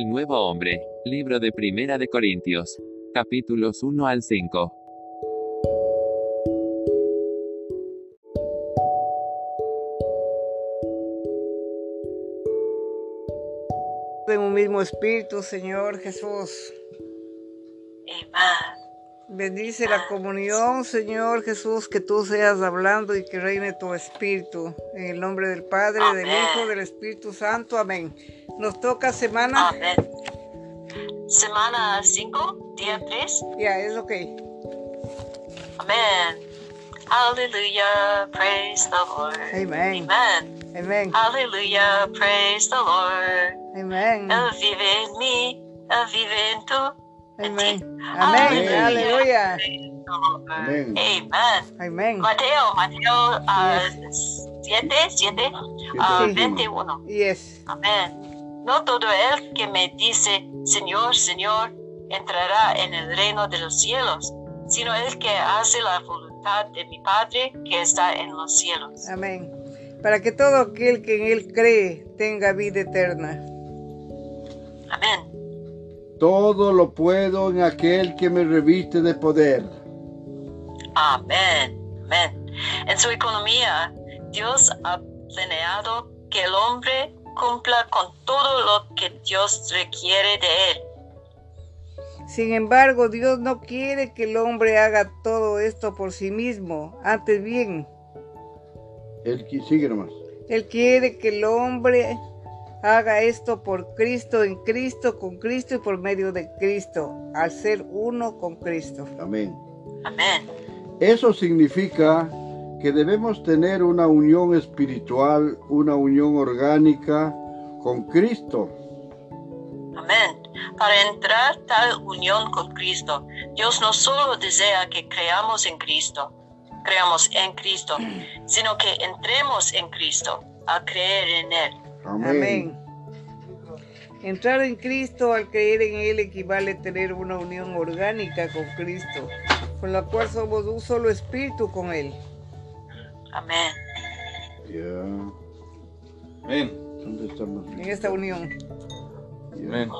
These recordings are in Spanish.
El nuevo hombre. Libro de Primera de Corintios. Capítulos 1 al 5. En un mismo espíritu, Señor Jesús. Bendice la comunión, Señor Jesús, que tú seas hablando y que reine tu espíritu. En el nombre del Padre, amén, del Hijo, del Espíritu Santo. Amén. Nos toca semana. Amén. Semana 5, día 3. Ya, es ok. Amén. Aleluya, praise the Lord. Amén. Amén. Amén. Aleluya, praise the Lord. Amén. Él vive en mí, él vive en tú. Amén. Amén. Aleluya. Amén. Amén. Mateo 7:21. Yes. Amén. No todo el que me dice, Señor, Señor, entrará en el reino de los cielos, sino el que hace la voluntad de mi Padre que está en los cielos. Amén. Para que todo aquel que en él cree tenga vida eterna. Amén. Todo lo puedo en aquel que me reviste de poder. Amén. Amén. En su economía, Dios ha planeado que el hombre cumpla con todo lo que Dios requiere de él. Sin embargo, Dios no quiere que el hombre haga todo esto por sí mismo. Antes bien, Él quiere que el hombre haga esto por Cristo, en Cristo, con Cristo y por medio de Cristo, al ser uno con Cristo. Amén. Amén. Eso significa que debemos tener una unión espiritual, una unión orgánica con Cristo. Amén. Para entrar tal unión con Cristo, Dios no solo desea que creamos en Cristo, sino que entremos en Cristo al creer en Él. Amén. Amén. Entrar en Cristo al creer en Él equivale a tener una unión orgánica con Cristo, con la cual somos un solo espíritu con Él. Amén. Yeah. Amén. ¿Dónde estamos? En esta unión. Yeah. Amén.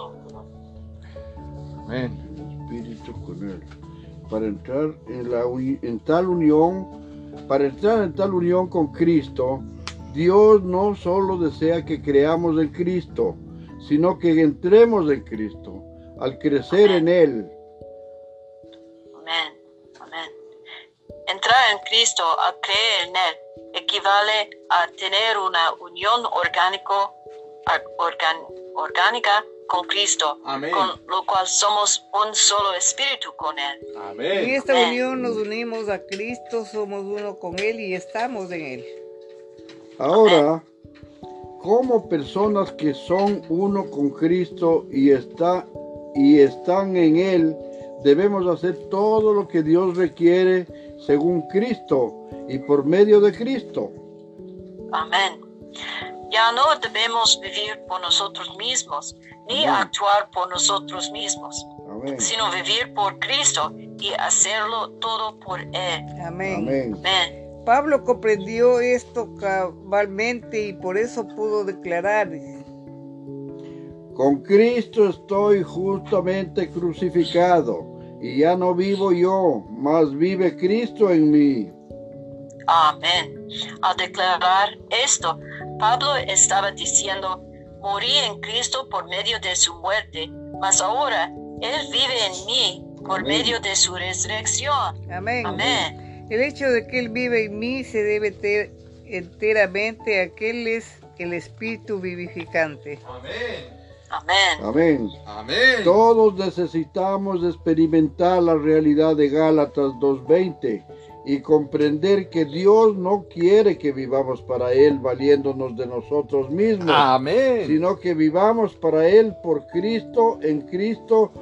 Amén. El espíritu con Él. Para entrar en tal unión con Cristo, Dios no solo desea que creamos en Cristo, sino que entremos en Cristo, al crecer en Él. Amén. Amén. Entrar en Cristo, al creer en Él, equivale a tener una unión orgánica con Cristo, amén, con lo cual somos un solo espíritu con Él. Amén. En esta unión nos unimos a Cristo, somos uno con Él y estamos en Él. Ahora, como personas que son uno con Cristo y están en Él, debemos hacer todo lo que Dios requiere según Cristo y por medio de Cristo. Amén. Ya no debemos vivir por nosotros mismos, ni actuar por nosotros mismos, amén, sino vivir por Cristo y hacerlo todo por Él. Amén. Amén. Amén. Pablo comprendió esto cabalmente y por eso pudo declarar: con Cristo estoy justamente crucificado, y ya no vivo yo, mas vive Cristo en mí. Amén. Al declarar esto, Pablo estaba diciendo: morí en Cristo por medio de su muerte, mas ahora Él vive en mí por medio de su resurrección. Amén. Amén. El hecho de que Él vive en mí se debe enteramente a que Él es el Espíritu vivificante. Amén. Amén. Amén. Amén. Todos necesitamos experimentar la realidad de Gálatas 2:20 y comprender que Dios no quiere que vivamos para Él valiéndonos de nosotros mismos. Amén. Sino que vivamos para Él por Cristo, en Cristo,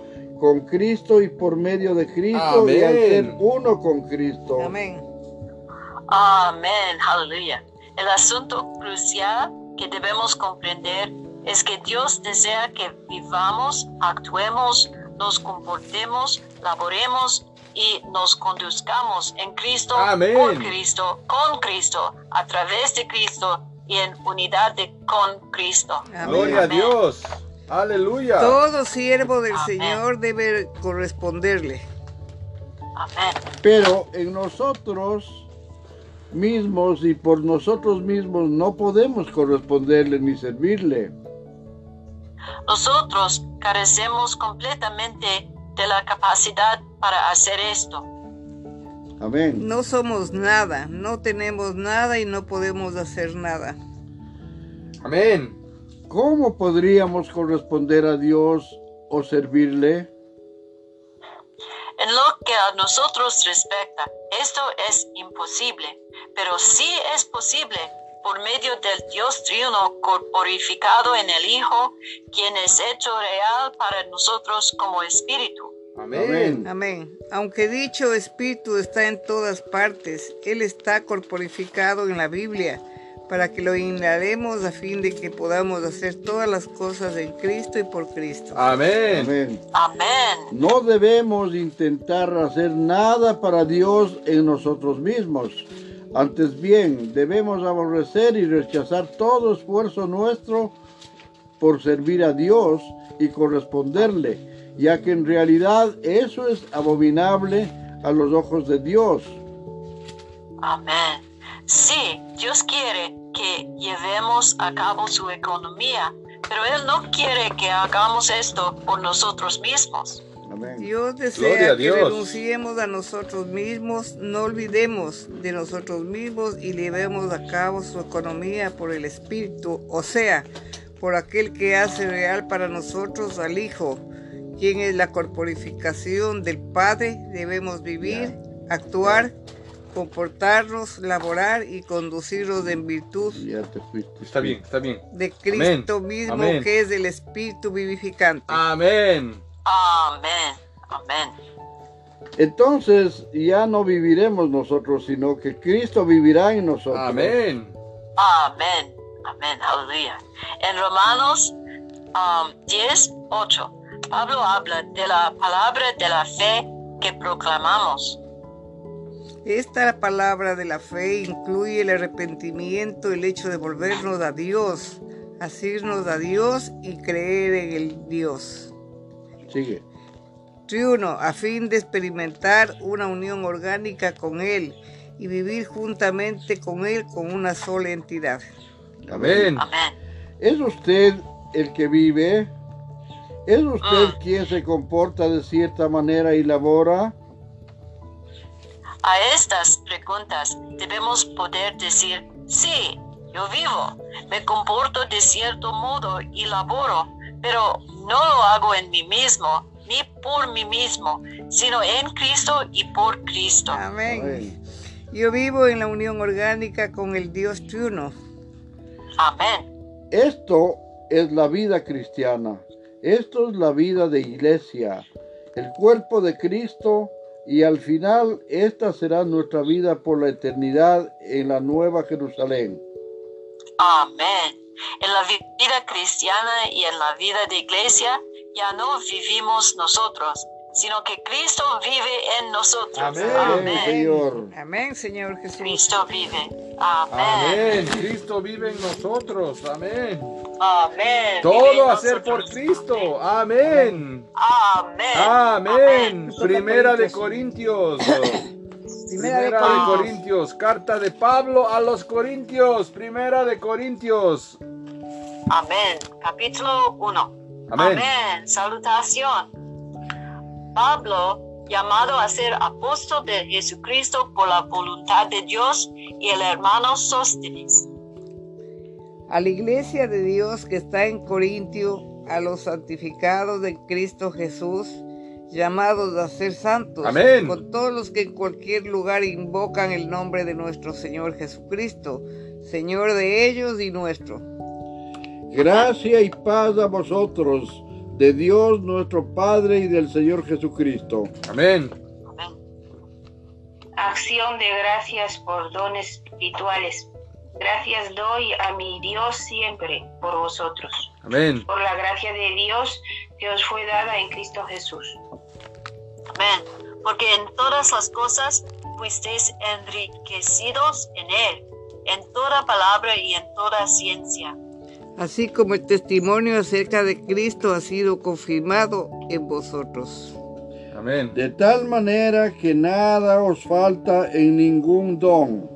con Cristo y por medio de Cristo. Amén. Y al ser uno con Cristo. Amén. Amén. Aleluya. El asunto crucial que debemos comprender es que Dios desea que vivamos, actuemos, nos comportemos, laboremos y nos conduzcamos en Cristo. Amén. Por Cristo, con Cristo, a través de Cristo y en unidad con Cristo. Amén. Gloria a Dios. Aleluya. Todo siervo del Señor debe corresponderle. Amén. Pero en nosotros mismos y por nosotros mismos no podemos corresponderle ni servirle. Nosotros carecemos completamente de la capacidad para hacer esto. Amén. No somos nada, no tenemos nada y no podemos hacer nada. Amén. ¿Cómo podríamos corresponder a Dios o servirle? En lo que a nosotros respecta, esto es imposible, pero sí es posible por medio del Dios triuno corporificado en el Hijo, quien es hecho real para nosotros como Espíritu. Amén. Amén. Aunque dicho Espíritu está en todas partes, Él está corporificado en la Biblia, para que lo ignoremos a fin de que podamos hacer todas las cosas en Cristo y por Cristo. Amén. Amén. Amén. No debemos intentar hacer nada para Dios en nosotros mismos. Antes bien, debemos aborrecer y rechazar todo esfuerzo nuestro por servir a Dios y corresponderle, ya que en realidad eso es abominable a los ojos de Dios. Amén. Sí, Dios quiere que llevemos a cabo su economía, pero Él no quiere que hagamos esto por nosotros mismos. Amén. Dios desea que renunciemos a nosotros mismos, no olvidemos de nosotros mismos y llevemos a cabo su economía por el Espíritu, o sea, por aquel que hace real para nosotros al Hijo, quien es la corporificación del Padre. Debemos vivir, actuar, comportarnos, laborar y conducirnos en virtud está bien. De Cristo mismo, que es el Espíritu vivificante. Amén. Amén. Amén. Entonces ya no viviremos nosotros, sino que Cristo vivirá en nosotros. Amén. Amén. Amén. Aleluya. En Romanos 10:8, Pablo habla de la palabra de la fe que proclamamos. Esta palabra de la fe incluye el arrepentimiento, el hecho de volvernos a Dios, asirnos a Dios y creer en el Dios. Sigue. Triuno, a fin de experimentar una unión orgánica con Él y vivir juntamente con Él con una sola entidad. Amén. Amén. ¿Es usted el que vive? ¿Es usted quien se comporta de cierta manera y labora? A estas preguntas debemos poder decir, sí, yo vivo, me comporto de cierto modo y laboro, pero no lo hago en mí mismo, ni por mí mismo, sino en Cristo y por Cristo. Amén. Yo vivo en la unión orgánica con el Dios triuno. Amén. Esto es la vida cristiana, esto es la vida de iglesia, el cuerpo de Cristo. Y al final, esta será nuestra vida por la eternidad en la Nueva Jerusalén. Amén. En la vida cristiana y en la vida de iglesia, ya no vivimos nosotros, sino que Cristo vive en nosotros. Amén, amén. Señor. Amén, Señor Jesús. Cristo vive. Amén. Amén. Cristo vive en nosotros. Amén. Amén. Todo hacer por Cristo. Amén. Amén. Amén. Primera de Corintios. Primera de Corintios. Carta de Pablo a los Corintios. Primera de Corintios. Amén. Capítulo 1. Amén. Amén. Salutación. Pablo, llamado a ser apóstol de Jesucristo por la voluntad de Dios, y el hermano Sóstenes. A la iglesia de Dios que está en Corintio, a los santificados de Cristo Jesús, llamados a ser santos. Amén. Con todos los que en cualquier lugar invocan el nombre de nuestro Señor Jesucristo, Señor de ellos y nuestro. Gracia y paz a vosotros, de Dios nuestro Padre y del Señor Jesucristo. Amén. Amén. Acción de gracias por dones espirituales. Gracias doy a mi Dios siempre por vosotros. Amén. Por la gracia de Dios que os fue dada en Cristo Jesús. Amén. Porque en todas las cosas fuisteis enriquecidos en Él, en toda palabra y en toda ciencia. así como el testimonio acerca de Cristo ha sido confirmado en vosotros. Amén. De tal manera que nada os falta en ningún don,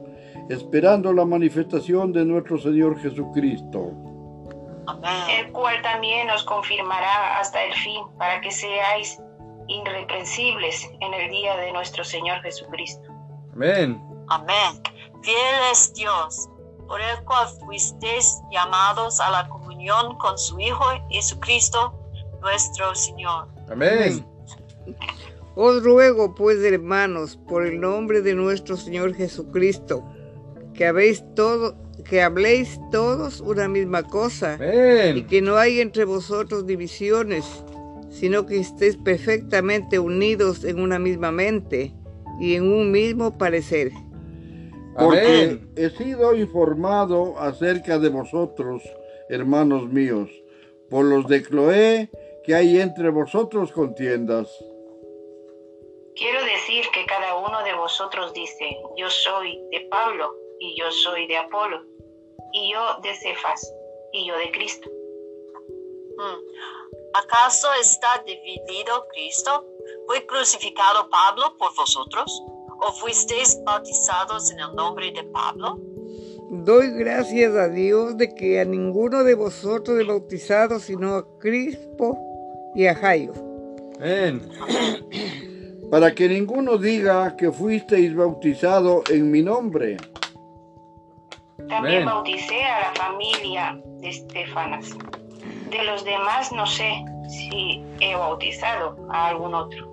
esperando la manifestación de nuestro Señor Jesucristo. Amén. El cual también os confirmará hasta el fin, para que seáis irreprensibles en el día de nuestro Señor Jesucristo. Amén. Amén. Fiel es Dios, por el cual fuisteis llamados a la comunión con su Hijo Jesucristo, nuestro Señor. Amén. Os ruego, pues, hermanos, por el nombre de nuestro Señor Jesucristo, que habléis todos una misma cosa. Amén. Y que no haya entre vosotros divisiones, sino que estéis perfectamente unidos en una misma mente y en un mismo parecer. Porque amén, he sido informado acerca de vosotros, hermanos míos, por los de Cloé, que hay entre vosotros contiendas. Quiero decir que cada uno de vosotros dice: yo soy de Pablo, y yo soy de Apolo, y yo de Cefas, y yo de Cristo. ¿Acaso está dividido Cristo? ¿Fue crucificado Pablo por vosotros? ¿O fuisteis bautizados en el nombre de Pablo? Doy gracias a Dios de que a ninguno de vosotros es bautizado, sino a Crispo y a Jairo. Amén. Para que ninguno diga que fuisteis bautizado en mi nombre. También amén, bauticé a la familia de Estefanas. De los demás no sé si he bautizado a algún otro.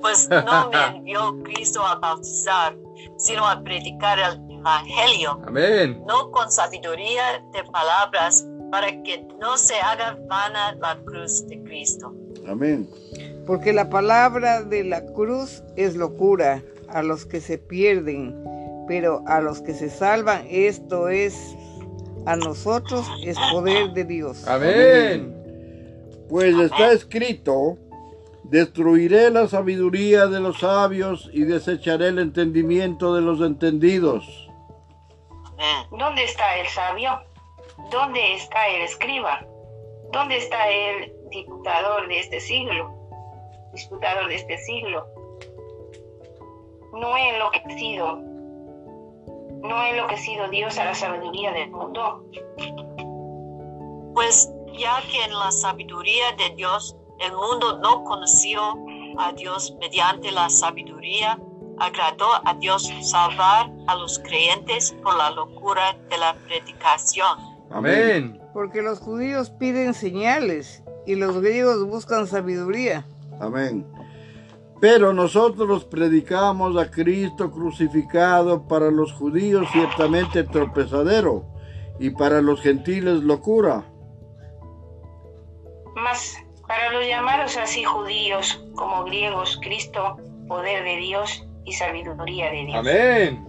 Pues no me envió Cristo a bautizar, sino a predicar el Evangelio. Amén. No con sabiduría de palabras, para que no se haga vana la cruz de Cristo. Amén. Porque la palabra de la cruz es locura a los que se pierden, pero a los que se salvan, esto es, a nosotros, es poder de Dios. Amén. Pues está escrito: destruiré la sabiduría de los sabios y desecharé el entendimiento de los entendidos. ¿Dónde está el sabio? ¿Dónde está el escriba? ¿Dónde está el disputador de este siglo? No ha enloquecido Dios a la sabiduría del mundo. Pues ya que en la sabiduría de Dios el mundo no conoció a Dios, mediante la sabiduría agradó a Dios salvar a los creyentes por la locura de la predicación. Amén. Porque los judíos piden señales y los griegos buscan sabiduría. Amén. Pero nosotros predicamos a Cristo crucificado, para los judíos ciertamente tropezadero, y para los gentiles locura. Mas para los llamados así, judíos como griegos, Cristo, poder de Dios y sabiduría de Dios. Amén.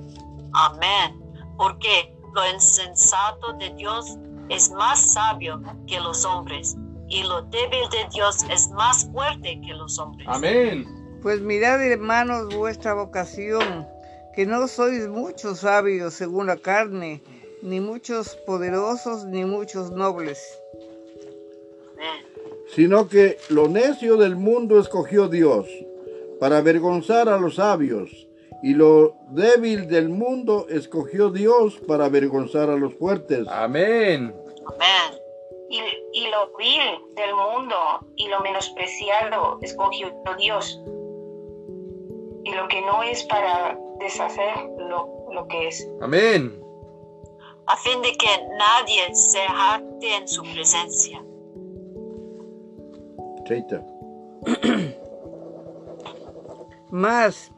Amén. Porque lo insensato de Dios es más sabio que los hombres, y lo débil de Dios es más fuerte que los hombres. Amén. Pues mirad, hermanos, vuestra vocación, que no sois muchos sabios según la carne, ni muchos poderosos, ni muchos nobles. Amén. Sino que lo necio del mundo escogió Dios, para avergonzar a los sabios, y lo débil del mundo escogió Dios, para avergonzar a los fuertes. Amén. Amén. Y lo vil del mundo y lo menospreciado escogió Dios, y lo que no es, para deshacer lo que es. Amén. A fin de que nadie se jacte en su presencia. Mas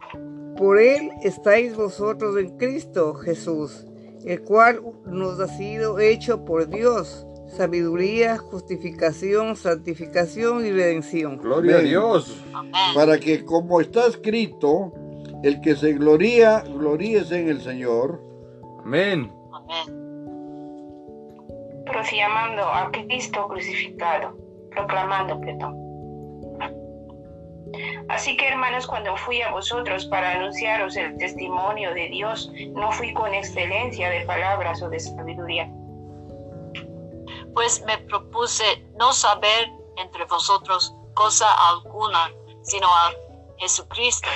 por él estáis vosotros en Cristo Jesús, el cual nos ha sido hecho por Dios sabiduría, justificación, santificación y redención. Gloria amén, a Dios. Amén. Para que, como está escrito, el que se gloría, gloríese en el Señor. Amén. Amén. Proclamando a Cristo crucificado. Así que, hermanos, cuando fui a vosotros para anunciaros el testimonio de Dios, no fui con excelencia de palabras o de sabiduría, pues me propuse no saber entre vosotros cosa alguna, sino a Jesucristo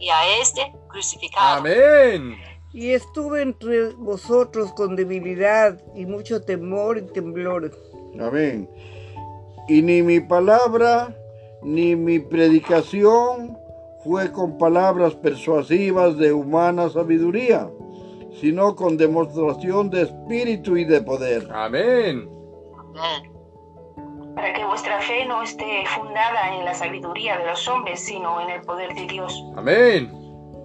y a este crucificado. Amén. Y estuve entre vosotros con debilidad y mucho temor y temblor. Amén. Y ni mi palabra ni mi predicación fue con palabras persuasivas de humana sabiduría, sino con demostración de espíritu y de poder. Amén. Para que vuestra fe no esté fundada en la sabiduría de los hombres, sino en el poder de Dios. Amén.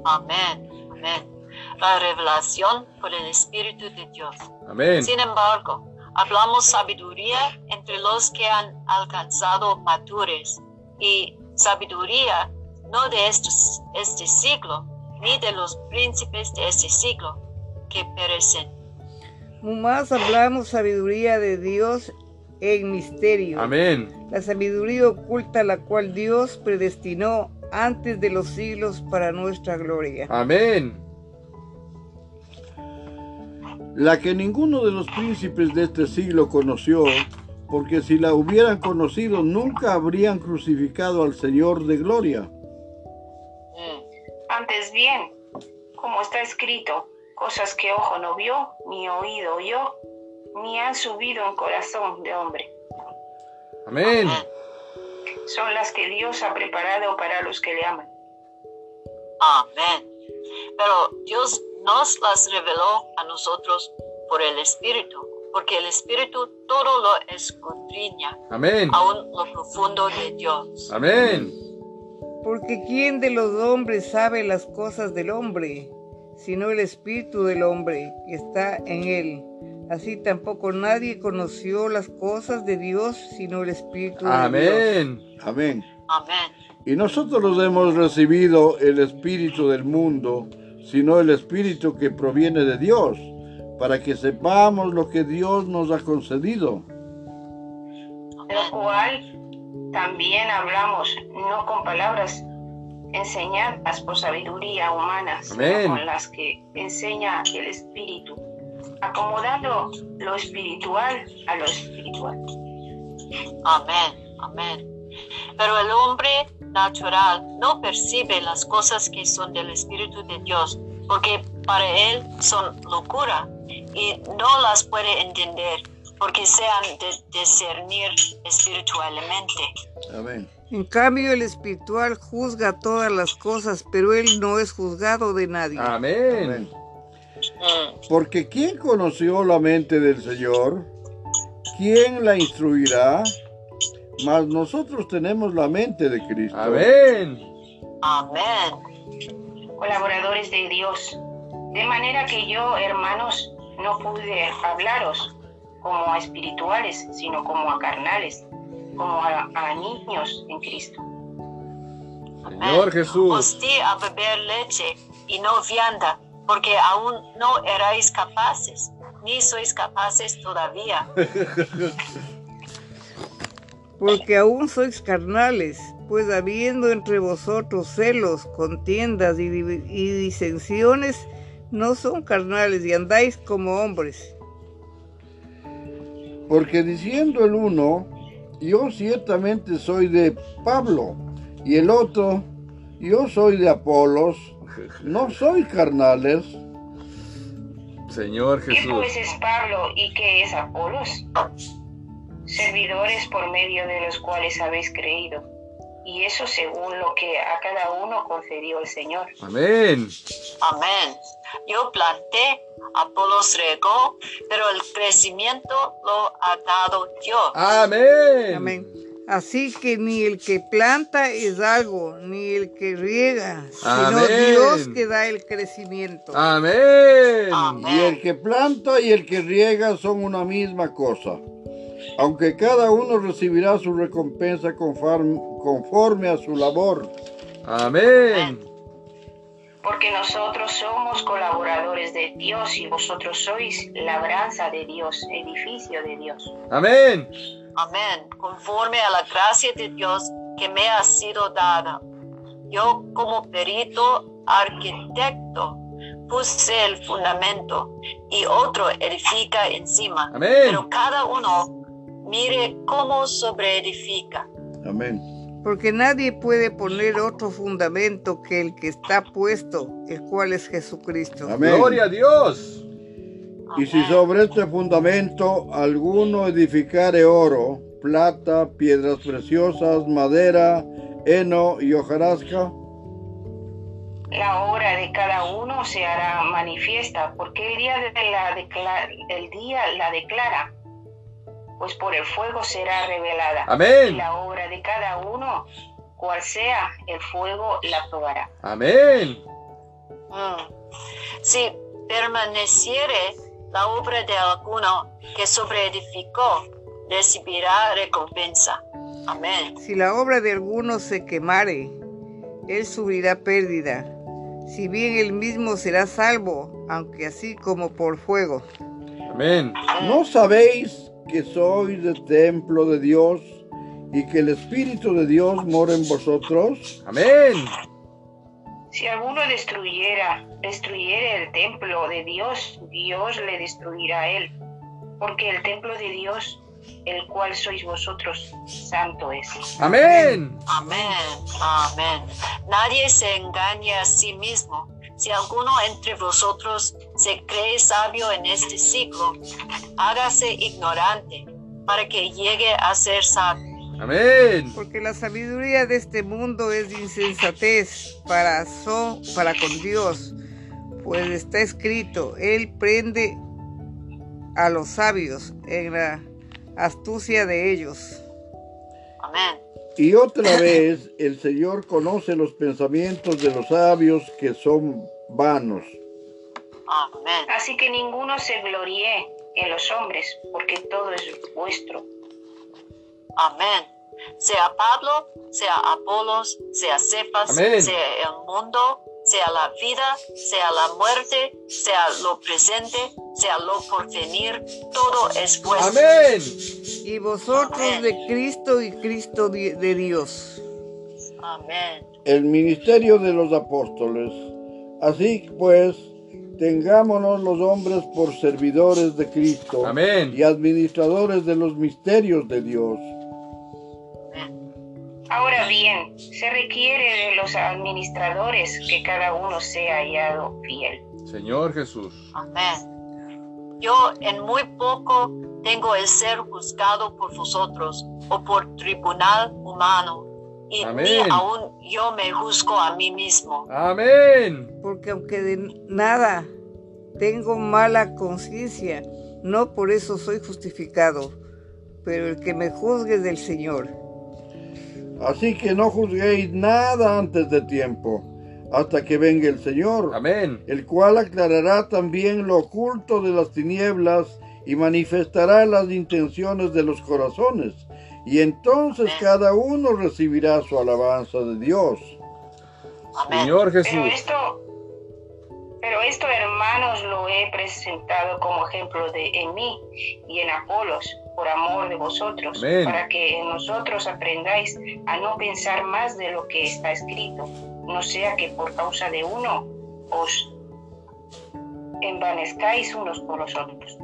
Amén. Amén. La revelación por el Espíritu de Dios. Amén. Sin embargo, hablamos sabiduría entre los que han alcanzado madurez, y sabiduría no de este siglo, ni de los príncipes de este siglo, que perecen. Más hablamos sabiduría de Dios en misterio. Amén. La sabiduría oculta, la cual Dios predestinó antes de los siglos para nuestra gloria. Amén. La que ninguno de los príncipes de este siglo conoció, porque si la hubieran conocido, nunca habrían crucificado al Señor de gloria. Antes bien, como está escrito, cosas que ojo no vio, ni oído oyó, ni han subido en corazón de hombre. Amén. Son las que Dios ha preparado para los que le aman. Amén. Pero Dios nos las reveló a nosotros por el Espíritu, porque el Espíritu todo lo escudriña. Amén. Aún lo profundo de Dios. Amén. Porque ¿quién de los hombres sabe las cosas del hombre, sino el Espíritu del hombre que está en él? Así tampoco nadie conoció las cosas de Dios, sino el Espíritu de Dios. Amén. Amén. Y nosotros hemos recibido el Espíritu del mundo, sino el Espíritu que proviene de Dios, para que sepamos lo que Dios nos ha concedido. Lo cual también hablamos, no con palabras enseñadas por sabiduría humana, sino con las que enseña el Espíritu, acomodando lo espiritual a lo espiritual. Amén, amén. Pero el hombre natural no percibe las cosas que son del Espíritu de Dios, porque para él son locura, y no las puede entender, porque se han de discernir espiritualmente. Amén. En cambio, el espiritual juzga todas las cosas, pero él no es juzgado de nadie. Amén. Amén. Porque ¿quién conoció la mente del Señor? ¿Quién la instruirá? Mas nosotros tenemos la mente de Cristo. Amén. Amén. Colaboradores de Dios. De manera que yo, hermanos, no pude hablaros como a espirituales, sino como a carnales, como a niños en Cristo. Señor Jesús. Os di a beber leche y no vianda, porque aún no erais capaces, ni sois capaces todavía. Porque aún sois carnales, pues habiendo entre vosotros celos, contiendas y disensiones, no son carnales y andáis como hombres. Porque diciendo el uno, yo ciertamente soy de Pablo, y el otro, yo soy de Apolos, no soy carnales. Señor Jesús. ¿Qué pues es Pablo y qué es Apolos? Servidores por medio de los cuales habéis creído, y eso según lo que a cada uno concedió el Señor. Amén. Amén. Yo planté, Apolos regó, pero el crecimiento lo ha dado Dios. Amén. Amén. Así que ni el que planta es algo, ni el que riega, sino Dios que da el crecimiento. Amén. Amén. Y el que planta y el que riega son una misma cosa, aunque cada uno recibirá su recompensa conforme a su labor. Amén. Porque nosotros somos colaboradores de Dios y vosotros sois labranza de Dios, edificio de Dios. Amén. Amén. Conforme a la gracia de Dios que me ha sido dada yo como perito arquitecto puse el fundamento y otro edifica encima. Amén. Pero cada uno mire cómo sobreedifica. Amén. Porque nadie puede poner otro fundamento que el que está puesto, el cual es Jesucristo. Amén. Gloria a Dios. Amén. Y si sobre este fundamento alguno edificare oro, plata, piedras preciosas, madera, heno y hojarasca, la obra de cada uno se hará manifiesta, porque el día la declara, pues por el fuego será revelada. Amén. Y la obra de cada uno, cual sea, el fuego la probará. Amén. Si permaneciere la obra de alguno que sobreedificó, recibirá recompensa. Amén. Si la obra de alguno se quemare, él subirá pérdida. Si bien él mismo será salvo, aunque así como por fuego. Amén. ¿No sabéis que sois el templo de Dios y que el Espíritu de Dios mora en vosotros? Amén. Si alguno destruyere el templo de Dios, Dios le destruirá a él, porque el templo de Dios, el cual sois vosotros, santo es. Amén. Amén. Amén. Nadie se engaña a sí mismo. Si alguno entre vosotros se cree sabio en este siglo, hágase ignorante, para que llegue a ser sabio. Amén. Porque la sabiduría de este mundo es insensatez para con Dios, pues está escrito: él prende a los sabios en la astucia de ellos. Amén. Y otra vez, el Señor conoce los pensamientos de los sabios, que son vanos. Amén. Así que ninguno se gloríe en los hombres, porque todo es vuestro. Amén. Sea Pablo, sea Apolos, sea Cefas, amén, sea el mundo, sea la vida, sea la muerte, sea lo presente, sea lo porvenir, todo es vuestro. Amén. Y vosotros, amén, de Cristo y Cristo de Dios. Amén. El ministerio de los apóstoles. Así pues, tengámonos los hombres por servidores de Cristo. Amén. Y administradores de los misterios de Dios. Ahora bien, se requiere de los administradores que cada uno sea hallado fiel. Señor Jesús. Amén. Yo en muy poco tengo el ser juzgado por vosotros o por tribunal humano, y amén, ni aún yo me juzgo a mí mismo. Amén. Porque aunque de nada tengo mala conciencia, no por eso soy justificado, pero el que me juzgue es del Señor. Así que no juzguéis nada antes de tiempo, hasta que venga el Señor. Amén. El cual aclarará también lo oculto de las tinieblas y manifestará las intenciones de los corazones. Y entonces, amén, cada uno recibirá su alabanza de Dios. Amén. Señor Jesús. Pero esto, hermanos, lo he presentado como ejemplo en mí y en Apolos, por amor de vosotros, amén, para que en nosotros aprendáis a no pensar más de lo que está escrito, no sea que por causa de uno os envanezcáis unos por los otros.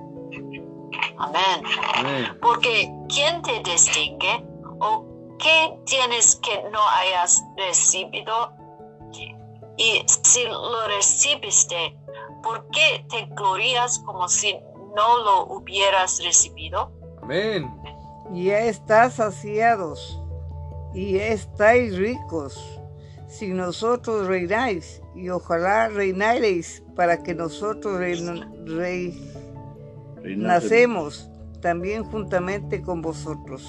Amén. Amén. Porque ¿quién te distingue? ¿O qué tienes que no hayas recibido? Y si lo recibiste, ¿por qué te glorías como si no lo hubieras recibido? Amén. Ya estás saciados y ya estáis ricos. Si nosotros reináis, y ojalá reinaréis, para que nosotros renacemos también juntamente con vosotros.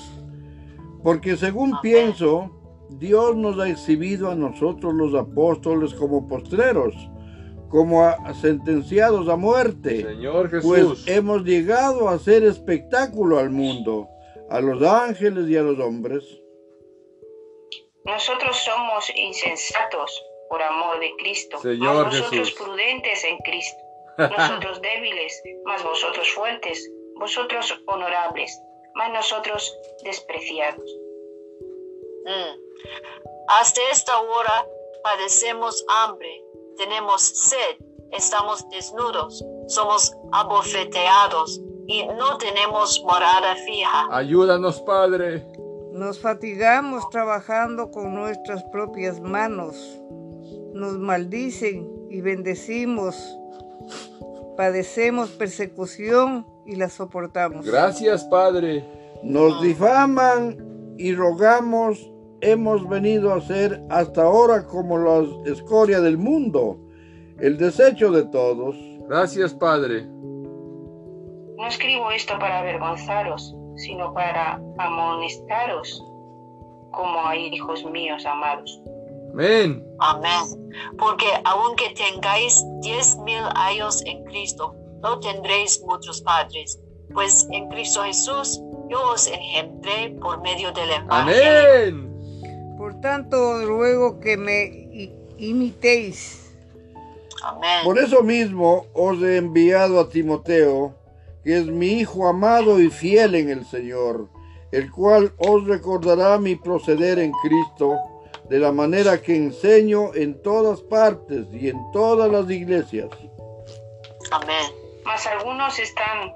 Porque según, amén, pienso, Dios nos ha exhibido a nosotros los apóstoles como postreros, como sentenciados a muerte. Señor Jesús. Pues hemos llegado a ser espectáculo al mundo, a los ángeles y a los hombres. Nosotros somos insensatos por amor de Cristo, Señor Jesús. Nosotros prudentes en Cristo, nosotros débiles, mas vosotros fuertes, vosotros honorables, mas nosotros despreciados. Hasta esta hora padecemos hambre, tenemos sed, estamos desnudos, somos abofeteados y no tenemos morada fija. Ayúdanos, Padre. Nos fatigamos trabajando con nuestras propias manos. Nos maldicen y bendecimos. Padecemos persecución y la soportamos. Gracias, Padre. Nos difaman y rogamos. Hemos venido a ser hasta ahora como la escoria del mundo, el desecho de todos. Gracias, Padre. No escribo esto para avergonzaros, sino para amonestaros, como a hijos míos amados. Amén. Amén. Porque aunque tengáis 10,000 años en Cristo, no tendréis muchos padres, pues en Cristo Jesús yo os engendré por medio del Evangelio. Amén. Por tanto, ruego que me imitéis. Amén. Por eso mismo os he enviado a Timoteo, que es mi hijo amado y fiel en el Señor, el cual os recordará mi proceder en Cristo, de la manera que enseño en todas partes y en todas las iglesias. Amén. Mas algunos están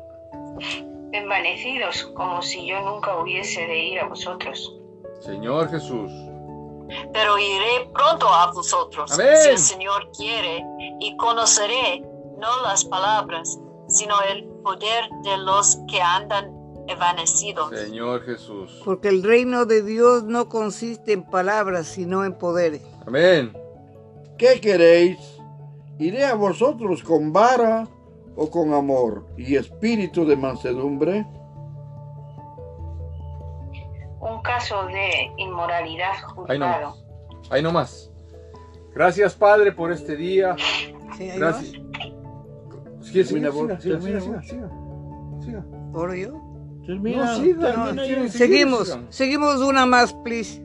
envanecidos, como si yo nunca hubiese de ir a vosotros. Señor Jesús. Pero iré pronto a vosotros, amén, si el Señor quiere, y conoceré no las palabras, sino el poder de los que andan envanecidos. Señor Jesús. Porque el reino de Dios no consiste en palabras, sino en poderes. Amén. ¿Qué queréis? ¿Iré a vosotros con vara o con amor y espíritu de mansedumbre? Un caso de inmoralidad juzgado. Ahí no más. Gracias, Padre, por este día. Sí, gracias. Seguimos una más, please.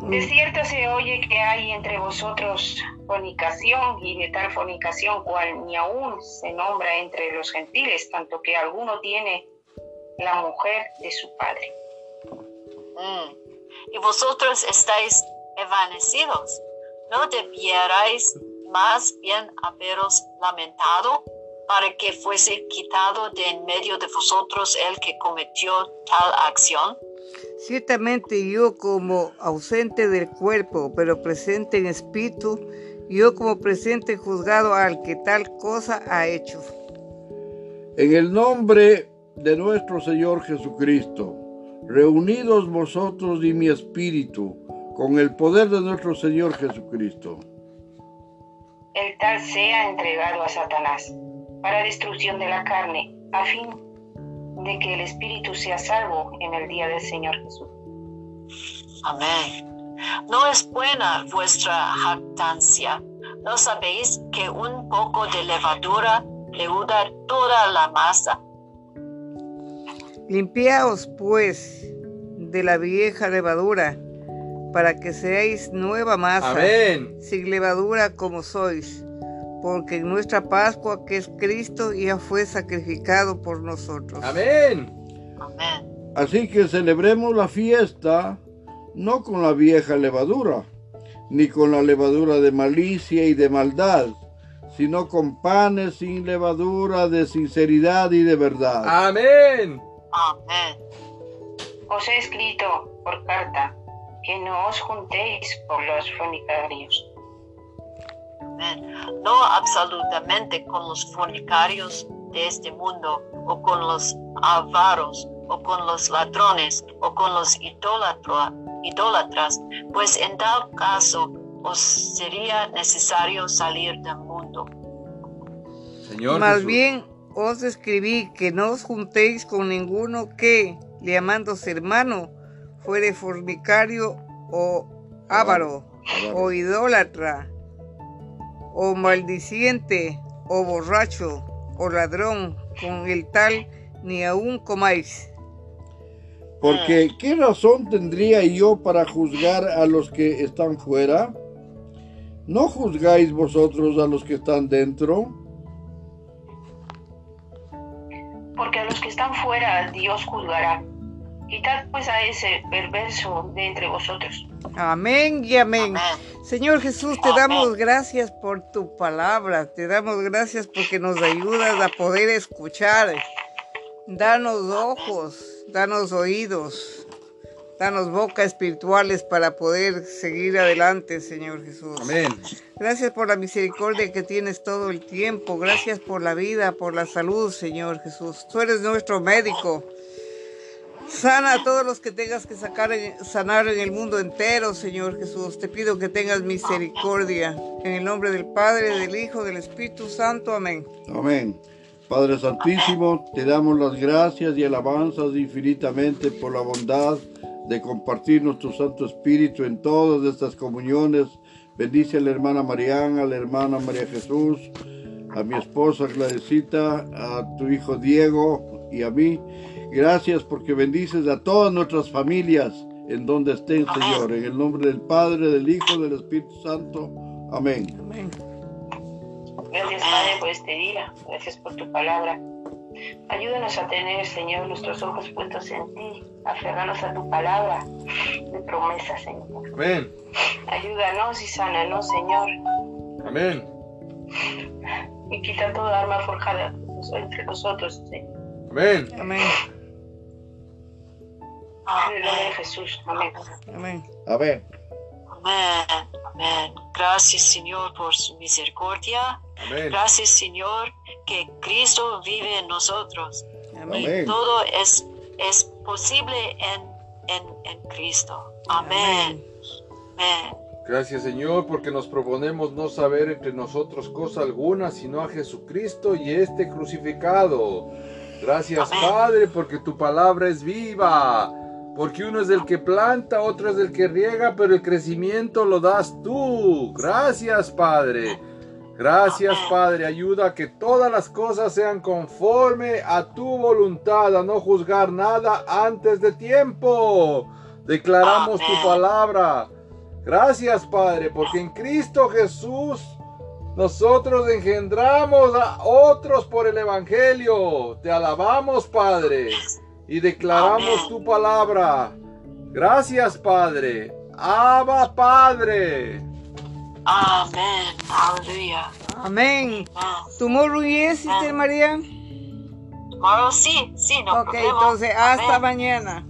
De cierto se oye que hay entre vosotros fornicación, y de tal fornicación cual ni aún se nombra entre los gentiles, tanto que alguno tiene la mujer de su padre. Y vosotros estáis envanecidos. ¿No debierais más bien haberos lamentado para que fuese quitado de en medio de vosotros el que cometió tal acción? Ciertamente yo como ausente del cuerpo, pero presente en espíritu, yo como presente juzgado al que tal cosa ha hecho. En el nombre de nuestro Señor Jesucristo, reunidos vosotros y mi espíritu, con el poder de nuestro Señor Jesucristo. El tal sea entregado a Satanás para destrucción de la carne, a fin de que el espíritu sea salvo en el día del Señor Jesús. Amén. No es buena vuestra jactancia. ¿No sabéis que un poco de levadura leuda toda la masa? Limpiaos, pues, de la vieja levadura, para que seáis nueva masa, amén, sin levadura como sois, porque en nuestra Pascua, que es Cristo, ya fue sacrificado por nosotros. Amén. Amén. Así que celebremos la fiesta no con la vieja levadura, ni con la levadura de malicia y de maldad, sino con panes sin levadura de sinceridad y de verdad. Amén. Amén. Os he escrito por carta que no os juntéis por los fornicarios. No absolutamente con los fornicarios de este mundo, o con los avaros, o con los ladrones, o con los idólatras, pues en tal caso os sería necesario salir del mundo. Señor Más Jesús. Bien os escribí que no os juntéis con ninguno que, llamándose hermano, fuere fornicario o avaro, o idólatra, o maldiciente, o borracho, o ladrón, con el tal ni aún comáis. Porque ¿qué razón tendría yo para juzgar a los que están fuera? ¿No juzgáis vosotros a los que están dentro? Porque a los que están fuera Dios juzgará. Quitad pues a ese perverso de entre vosotros. Amén y amén. Amén. Señor Jesús, te amén. Damos gracias por tu palabra. Te damos gracias porque nos ayudas a poder escuchar. Danos ojos, danos oídos, danos boca espirituales para poder seguir adelante, Señor Jesús. Amén. Gracias por la misericordia que tienes todo el tiempo. Gracias por la vida, por la salud, Señor Jesús. Tú eres nuestro médico. Sana a todos los que tengas que sanar en el mundo entero, Señor Jesús. Te pido que tengas misericordia. En el nombre del Padre, del Hijo, del Espíritu Santo. Amén. Amén. Padre Santísimo, te damos las gracias y alabanzas infinitamente por la bondad de compartir nuestro Santo Espíritu en todas estas comuniones. Bendice a la hermana Mariana, a la hermana María Jesús, a mi esposa Clarecita, a tu hijo Diego y a mí. Gracias porque bendices a todas nuestras familias en donde estén, Señor. En el nombre del Padre, del Hijo, del Espíritu Santo. Amén. Amén. Gracias, Padre, por este día. Gracias por tu palabra. Ayúdanos a tener, Señor, nuestros ojos puestos en ti. Aferrarnos a tu palabra de promesa, Señor. Amén. Ayúdanos y sánanos, Señor. Amén. Y quita toda arma forjada entre nosotros, Señor. Amén. Amén. En el nombre de Jesús. Amén. Amén. Amén. Amén. Amén. Gracias, Señor, por su misericordia. Amén. Gracias, Señor, que Cristo vive en nosotros. Amén. Y todo es posible en Cristo. Amén. Amén. Gracias, Señor, porque nos proponemos no saber entre nosotros cosa alguna, sino a Jesucristo y este crucificado. Gracias, amén. Padre, porque tu palabra es viva. Porque uno es el que planta, otro es el que riega, pero el crecimiento lo das tú. Gracias, Padre. Gracias, Padre. Ayuda a que todas las cosas sean conforme a tu voluntad, a no juzgar nada antes de tiempo. Declaramos tu palabra. Gracias, Padre, porque en Cristo Jesús nosotros engendramos a otros por el Evangelio. Te alabamos, Padre. Y declaramos tu palabra. Gracias, Padre. Abba, Padre. Amén. Aleluya. Amén. Tomorrow, yes, Sister María. Tomorrow, sí, no. Ok, problema. Entonces hasta mañana.